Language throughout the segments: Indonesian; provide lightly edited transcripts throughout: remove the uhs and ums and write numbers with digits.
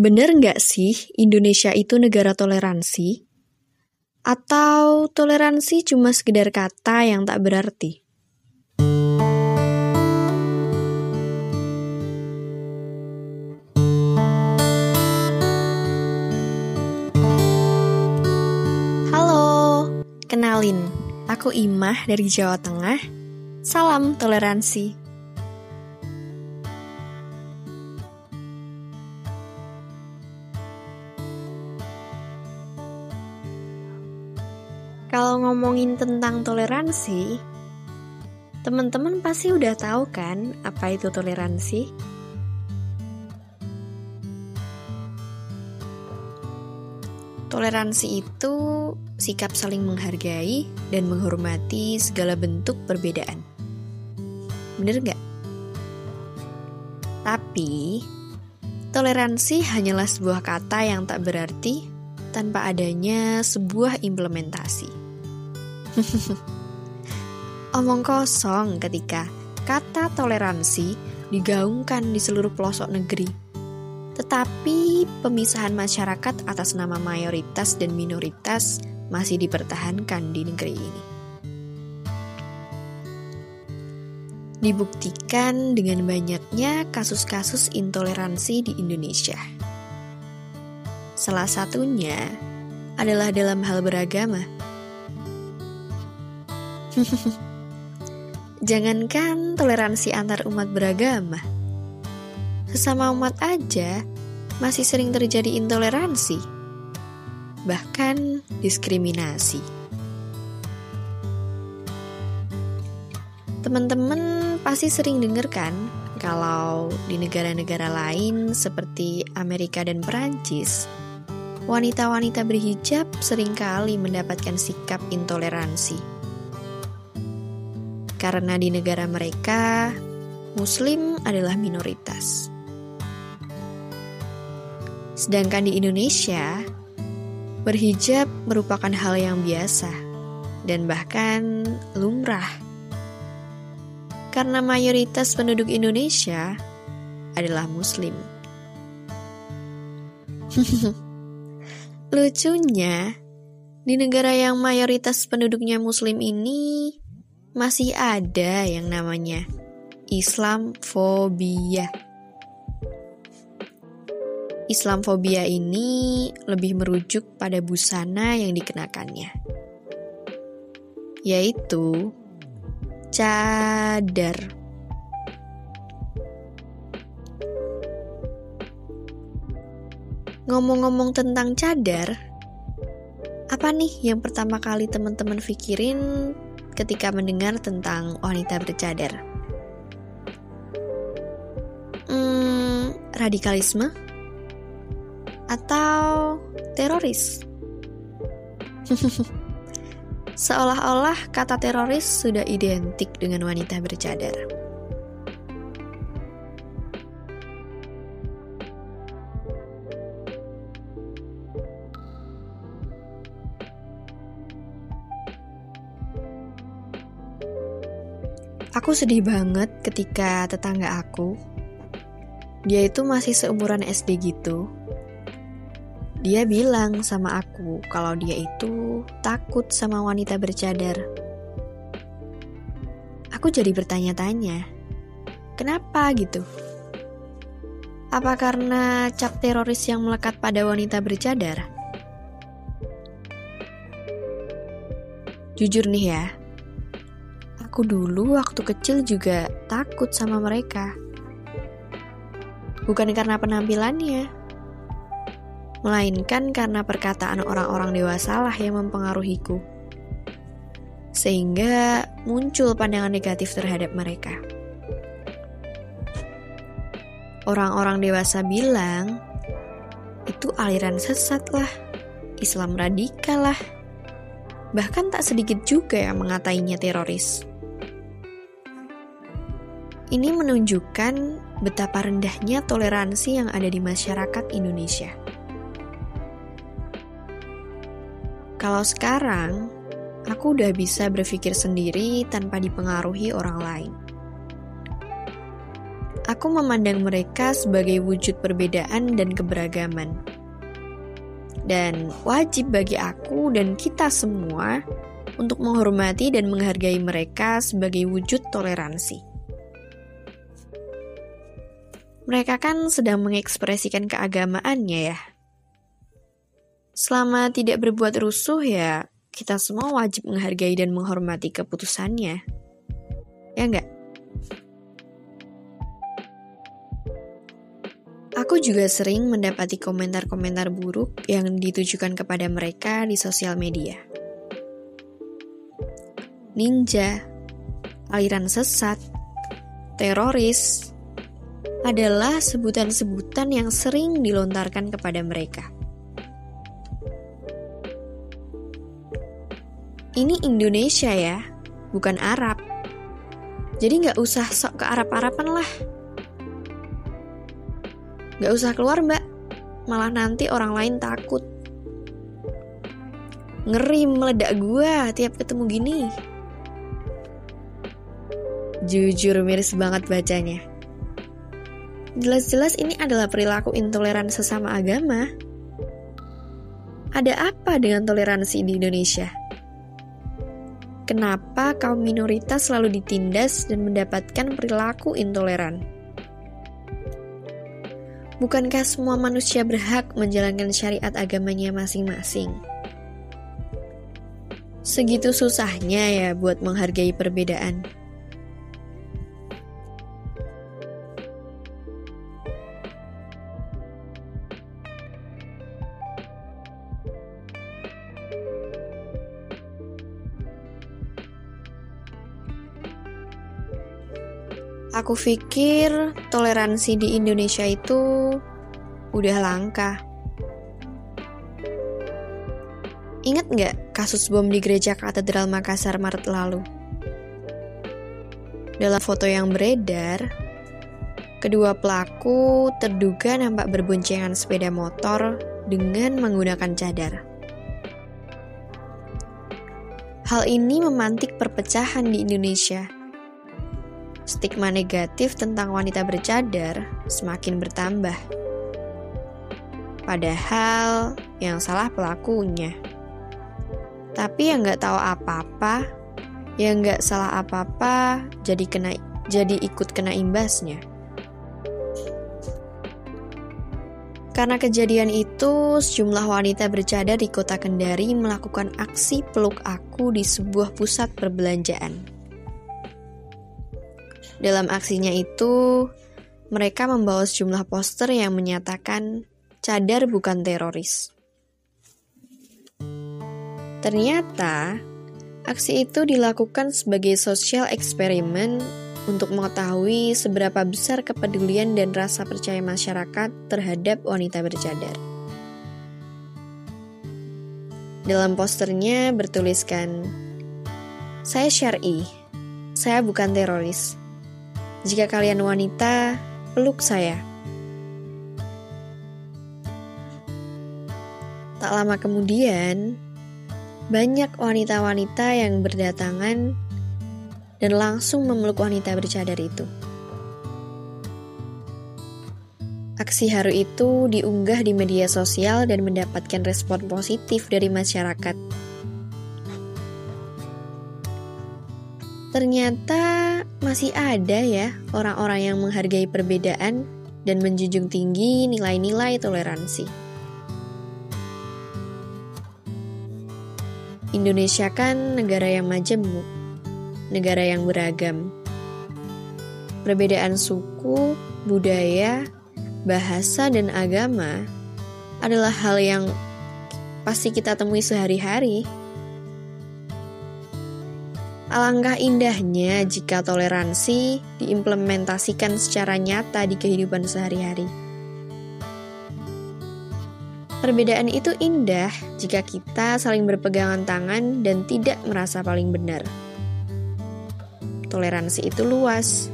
Bener nggak sih Indonesia itu negara toleransi? Atau toleransi cuma sekedar kata yang tak berarti? Halo, kenalin, aku Imah dari Jawa Tengah. Salam toleransi. Kalau ngomongin tentang toleransi, teman-teman pasti udah tahu kan apa itu toleransi? Toleransi itu sikap saling menghargai dan menghormati segala bentuk perbedaan. Bener nggak? Tapi, toleransi hanyalah sebuah kata yang tak berarti tanpa adanya sebuah implementasi. Omong kosong ketika kata toleransi digaungkan di seluruh pelosok negeri. Tetapi pemisahan masyarakat atas nama mayoritas dan minoritas masih dipertahankan di negeri ini. Dibuktikan dengan banyaknya kasus-kasus intoleransi di Indonesia. Salah satunya adalah dalam hal beragama. Jangankan toleransi antar umat beragama, sesama umat aja masih sering terjadi intoleransi, bahkan diskriminasi. Teman-teman pasti sering dengar kan kalau di negara-negara lain seperti Amerika dan Perancis, wanita-wanita berhijab seringkali mendapatkan sikap intoleransi. Karena di negara mereka, Muslim adalah minoritas. Sedangkan di Indonesia, berhijab merupakan hal yang biasa dan bahkan lumrah. Karena mayoritas penduduk Indonesia adalah Muslim. Lucunya, di negara yang mayoritas penduduknya Muslim ini masih ada yang namanya Islamfobia. Islamfobia ini lebih merujuk pada busana yang dikenakannya, yaitu cadar. Ngomong-ngomong tentang cadar, apa nih yang pertama kali teman-teman pikirin ketika mendengar tentang wanita bercadar? Radikalisme? Atau teroris? Seolah-olah kata teroris sudah identik dengan wanita bercadar. Aku sedih banget ketika tetangga aku, dia itu masih seumuran SD gitu. Dia bilang sama aku kalau dia itu takut sama wanita bercadar. Aku jadi bertanya-tanya, kenapa gitu? Apa karena cap teroris yang melekat pada wanita bercadar? Jujur nih ya, aku dulu waktu kecil juga takut sama mereka. Bukan karena penampilannya, melainkan karena perkataan orang-orang dewasalah yang mempengaruhiku, sehingga muncul pandangan negatif terhadap mereka. Orang-orang dewasa bilang, itu aliran sesat lah, Islam radikal lah. Bahkan tak sedikit juga yang mengatainya teroris. Ini menunjukkan betapa rendahnya toleransi yang ada di masyarakat Indonesia. Kalau sekarang, aku udah bisa berpikir sendiri tanpa dipengaruhi orang lain. Aku memandang mereka sebagai wujud perbedaan dan keberagaman. Dan wajib bagi aku dan kita semua untuk menghormati dan menghargai mereka sebagai wujud toleransi. Mereka kan sedang mengekspresikan keagamaannya ya. Selama tidak berbuat rusuh ya, kita semua wajib menghargai dan menghormati keputusannya. Ya enggak? Aku juga sering mendapati komentar-komentar buruk yang ditujukan kepada mereka di sosial media. Ninja, aliran sesat, teroris, adalah sebutan-sebutan yang sering dilontarkan kepada mereka. Ini Indonesia ya, bukan Arab. Jadi gak usah sok ke Arab-Araban lah. Gak usah keluar mbak, malah nanti orang lain takut. Ngeri meledak gua tiap ketemu gini. Jujur miris banget bacanya. Jelas-jelas ini adalah perilaku intoleran sesama agama. Ada apa dengan toleransi di Indonesia? Kenapa kaum minoritas selalu ditindas dan mendapatkan perilaku intoleran? Bukankah semua manusia berhak menjalankan syariat agamanya masing-masing? Segitu susahnya ya buat menghargai perbedaan. Aku pikir toleransi di Indonesia itu udah langka. Ingat nggak kasus bom di gereja Katedral Makassar Maret lalu? Dalam foto yang beredar, kedua pelaku terduga nampak berboncengan sepeda motor dengan menggunakan cadar. Hal ini memantik perpecahan di Indonesia. Stigma negatif tentang wanita bercadar semakin bertambah. Padahal yang salah pelakunya. Tapi yang gak tahu apa-apa, yang gak salah apa-apa jadi ikut kena imbasnya. Karena kejadian itu, sejumlah wanita bercadar di kota Kendari melakukan aksi peluk aku di sebuah pusat perbelanjaan. Dalam aksinya itu, mereka membawa sejumlah poster yang menyatakan cadar bukan teroris. Ternyata, aksi itu dilakukan sebagai sosial eksperimen untuk mengetahui seberapa besar kepedulian dan rasa percaya masyarakat terhadap wanita bercadar. Dalam posternya bertuliskan, "Saya syar'i, saya bukan teroris. Jika kalian wanita, peluk saya." Tak lama kemudian, banyak wanita-wanita yang berdatangan dan langsung memeluk wanita bercadar itu. Aksi haru itu diunggah di media sosial dan mendapatkan respon positif dari masyarakat. Ternyata masih ada ya orang-orang yang menghargai perbedaan dan menjunjung tinggi nilai-nilai toleransi. Indonesia kan negara yang majemuk, negara yang beragam. Perbedaan suku, budaya, bahasa, dan agama adalah hal yang pasti kita temui sehari-hari. Alangkah indahnya jika toleransi diimplementasikan secara nyata di kehidupan sehari-hari. Perbedaan itu indah jika kita saling berpegangan tangan dan tidak merasa paling benar. Toleransi itu luas.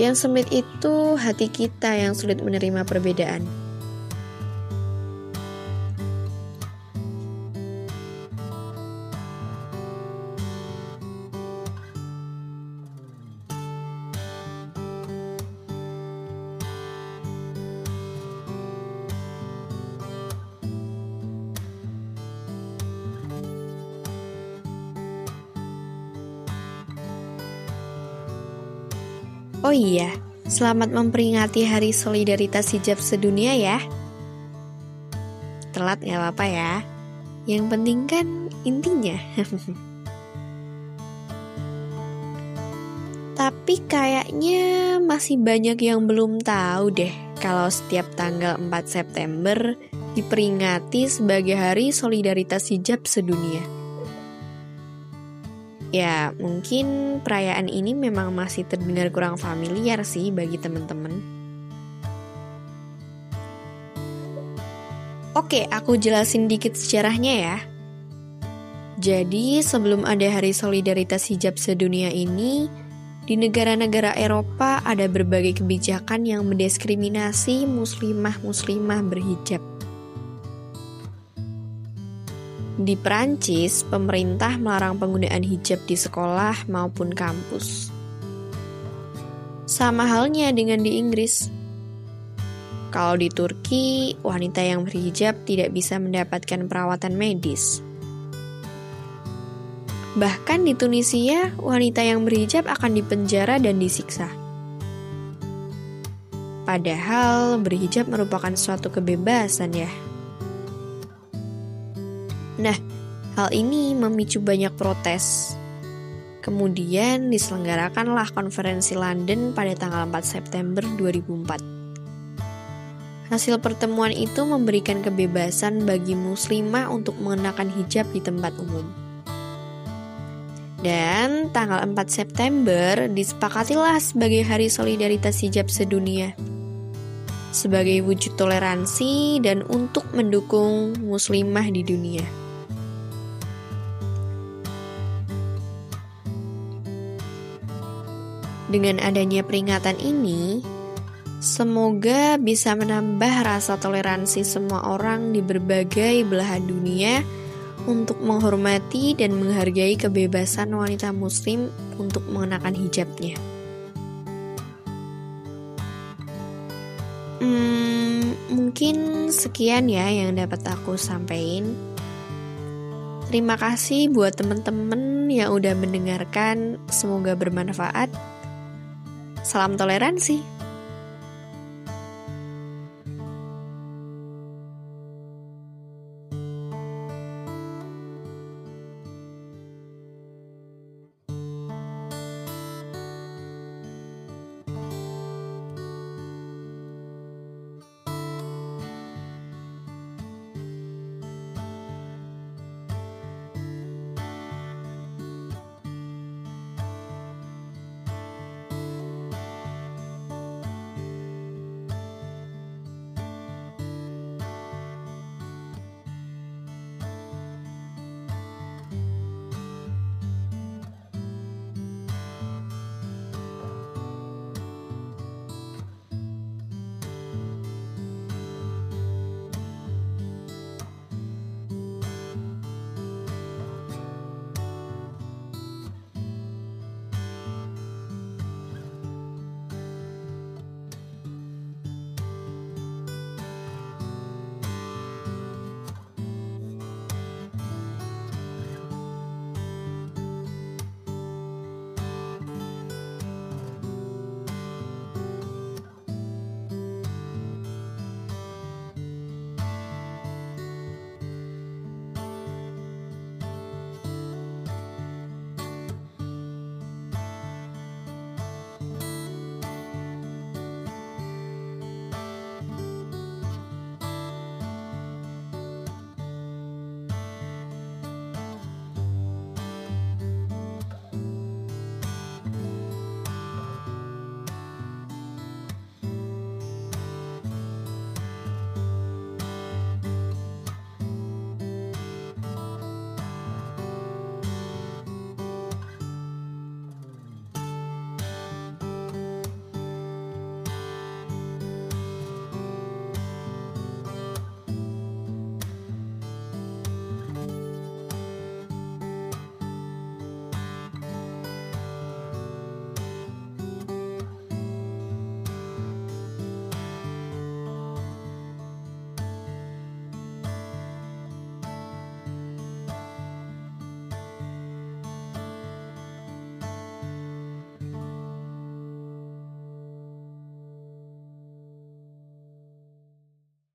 Yang sempit itu hati kita yang sulit menerima perbedaan. Oh iya, selamat memperingati Hari Solidaritas Hijab Sedunia ya. Telat gak apa-apa ya, yang penting kan intinya. Tapi kayaknya masih banyak yang belum tahu deh kalau setiap tanggal 4 September diperingati sebagai Hari Solidaritas Hijab Sedunia. Ya, mungkin perayaan ini memang masih terdengar kurang familiar sih bagi teman-teman. Oke, aku jelasin dikit sejarahnya ya. Jadi, sebelum ada Hari Solidaritas Hijab Sedunia ini, di negara-negara Eropa ada berbagai kebijakan yang mendiskriminasi muslimah-muslimah berhijab. Di Perancis, pemerintah melarang penggunaan hijab di sekolah maupun kampus. Sama halnya dengan di Inggris. Kalau di Turki, wanita yang berhijab tidak bisa mendapatkan perawatan medis. Bahkan di Tunisia, wanita yang berhijab akan dipenjara dan disiksa. Padahal berhijab merupakan suatu kebebasan ya. Nah, hal ini memicu banyak protes. Kemudian diselenggarakanlah Konferensi London pada tanggal 4 September 2004. Hasil pertemuan itu memberikan kebebasan bagi muslimah untuk mengenakan hijab di tempat umum. Dan tanggal 4 September disepakatilah sebagai Hari Solidaritas Hijab Sedunia sebagai wujud toleransi dan untuk mendukung muslimah di dunia. Dengan adanya peringatan ini, semoga bisa menambah rasa toleransi semua orang di berbagai belahan dunia untuk menghormati dan menghargai kebebasan wanita muslim untuk mengenakan hijabnya. Mungkin sekian ya yang dapat aku sampaikan. Terima kasih buat teman-teman yang udah mendengarkan. Semoga bermanfaat. Salam toleransi.